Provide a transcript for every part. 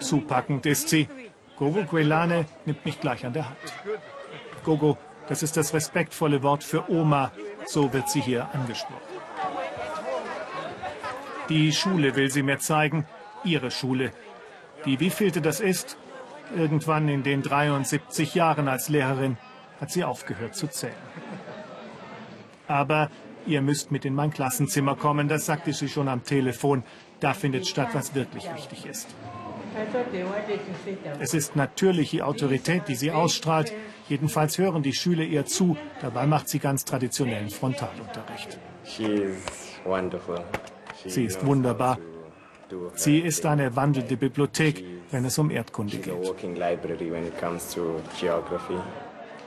Zupackend ist sie. Gogo Qwelane nimmt mich gleich an der Hand. Gogo, das ist das respektvolle Wort für Oma. So wird sie hier angesprochen. Die Schule will sie mir zeigen. Ihre Schule. Die wievielte das ist? Irgendwann in den 73 Jahren als Lehrerin hat sie aufgehört zu zählen. Aber ihr müsst mit in mein Klassenzimmer kommen, das sagte sie schon am Telefon. Da findet statt, was wirklich wichtig ist. Es ist natürlich die Autorität, die sie ausstrahlt. Jedenfalls hören die Schüler ihr zu. Dabei macht sie ganz traditionellen Frontalunterricht. Sie ist wunderbar. Sie ist eine wandelnde Bibliothek, wenn es um Erdkunde geht.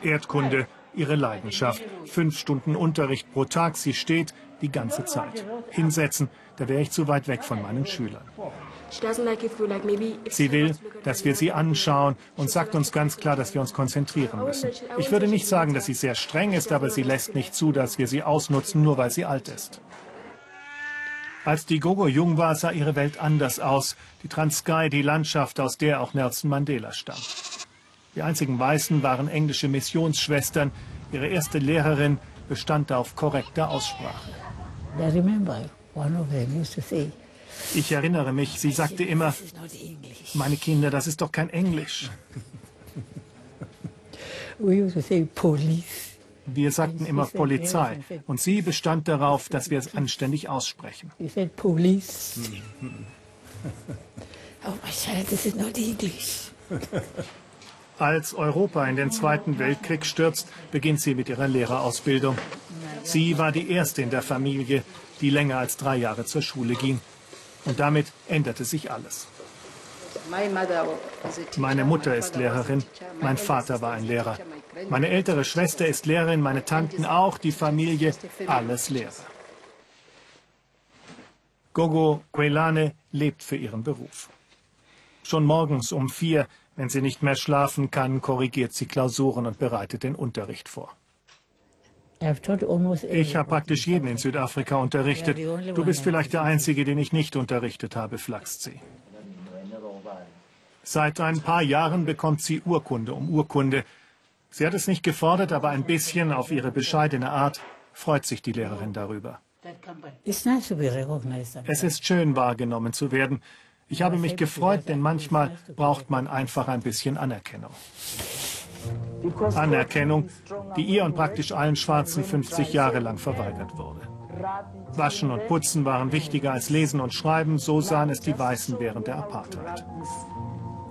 Erdkunde, ihre Leidenschaft. 5 Stunden Unterricht pro Tag, sie steht die ganze Zeit. Hinsetzen, da wäre ich zu weit weg von meinen Schülern. Sie will, dass wir sie anschauen und sagt uns ganz klar, dass wir uns konzentrieren müssen. Ich würde nicht sagen, dass sie sehr streng ist, aber sie lässt nicht zu, dass wir sie ausnutzen, nur weil sie alt ist. Als die Gogo jung war, sah ihre Welt anders aus. Die Transkei, die Landschaft, aus der auch Nelson Mandela stammt. Die einzigen Weißen waren englische Missionsschwestern. Ihre erste Lehrerin bestand auf korrekter Aussprache. Ich erinnere mich, sie sagte immer, meine Kinder, das ist doch kein Englisch. Wir sagten immer Polizei und sie bestand darauf, dass wir es anständig aussprechen. Police. Oh my child, this is not English. Als Europa in den Zweiten Weltkrieg stürzt, beginnt sie mit ihrer Lehrerausbildung. Sie war die erste in der Familie, die länger als 3 Jahre zur Schule ging. Und damit änderte sich alles. Meine Mutter ist Lehrerin, mein Vater war ein Lehrer. Meine ältere Schwester ist Lehrerin, meine Tanten auch, die Familie, alles Lehrer. Gogo Qwelane lebt für ihren Beruf. Schon morgens um 4, wenn sie nicht mehr schlafen kann, korrigiert sie Klausuren und bereitet den Unterricht vor. Ich habe praktisch jeden in Südafrika unterrichtet. Du bist vielleicht der Einzige, den ich nicht unterrichtet habe, flachst sie. Seit ein paar Jahren bekommt sie Urkunde um Urkunde. Sie hat es nicht gefordert, aber ein bisschen auf ihre bescheidene Art freut sich die Lehrerin darüber. Es ist schön, wahrgenommen zu werden. Ich habe mich gefreut, denn manchmal braucht man einfach ein bisschen Anerkennung. Anerkennung, die ihr und praktisch allen Schwarzen 50 Jahre lang verweigert wurde. Waschen und Putzen waren wichtiger als Lesen und Schreiben, so sahen es die Weißen während der Apartheid.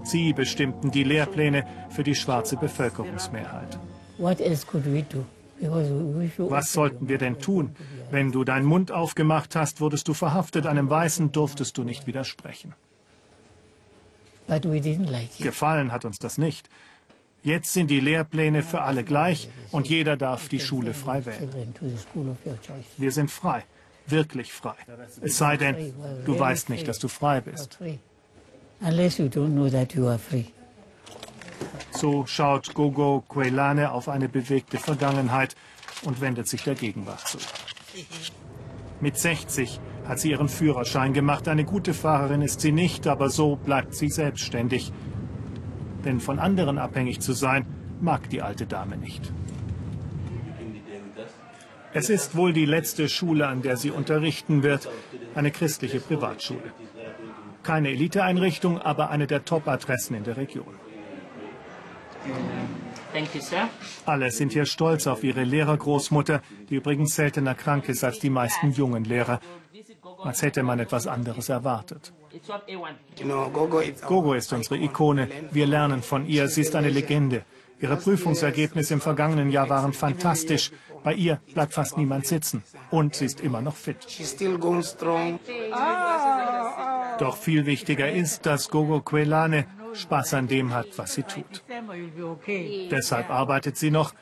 Sie bestimmten die Lehrpläne für die schwarze Bevölkerungsmehrheit. Was sollten wir denn tun? Wenn du deinen Mund aufgemacht hast, wurdest du verhaftet, einem Weißen durftest du nicht widersprechen. Gefallen hat uns das nicht. Jetzt sind die Lehrpläne für alle gleich und jeder darf die Schule frei wählen. Wir sind frei, wirklich frei. Es sei denn, du weißt nicht, dass du frei bist. So schaut Gogo Qwelane auf eine bewegte Vergangenheit und wendet sich der Gegenwart zu. Mit 60 hat sie ihren Führerschein gemacht. Eine gute Fahrerin ist sie nicht, aber so bleibt sie selbstständig. Denn von anderen abhängig zu sein, mag die alte Dame nicht. Es ist wohl die letzte Schule, an der sie unterrichten wird, eine christliche Privatschule. Keine Eliteeinrichtung, aber eine der Top-Adressen in der Region. Alle sind hier stolz auf ihre Lehrergroßmutter, die übrigens seltener krank ist als die meisten jungen Lehrer. Als hätte man etwas anderes erwartet. Gogo ist unsere Ikone. Wir lernen von ihr. Sie ist eine Legende. Ihre Prüfungsergebnisse im vergangenen Jahr waren fantastisch. Bei ihr bleibt fast niemand sitzen. Und sie ist immer noch fit. Doch viel wichtiger ist, dass Gogo Qwelane Spaß an dem hat, was sie tut. Deshalb arbeitet sie noch.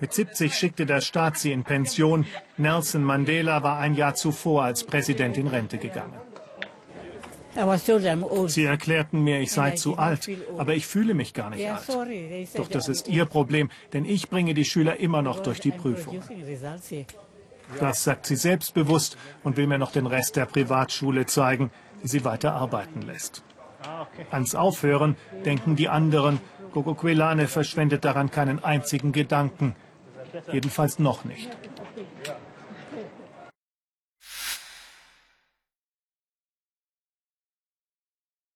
Mit 70 schickte der Staat sie in Pension. Nelson Mandela war ein Jahr zuvor als Präsident in Rente gegangen. Sie erklärten mir, ich sei zu alt, aber ich fühle mich gar nicht alt. Doch das ist ihr Problem, denn ich bringe die Schüler immer noch durch die Prüfung. Das sagt sie selbstbewusst und will mir noch den Rest der Privatschule zeigen, die sie weiter arbeiten lässt. ans Aufhören denken die anderen. Gogo Qwelane verschwendet daran keinen einzigen Gedanken. Jedenfalls noch nicht.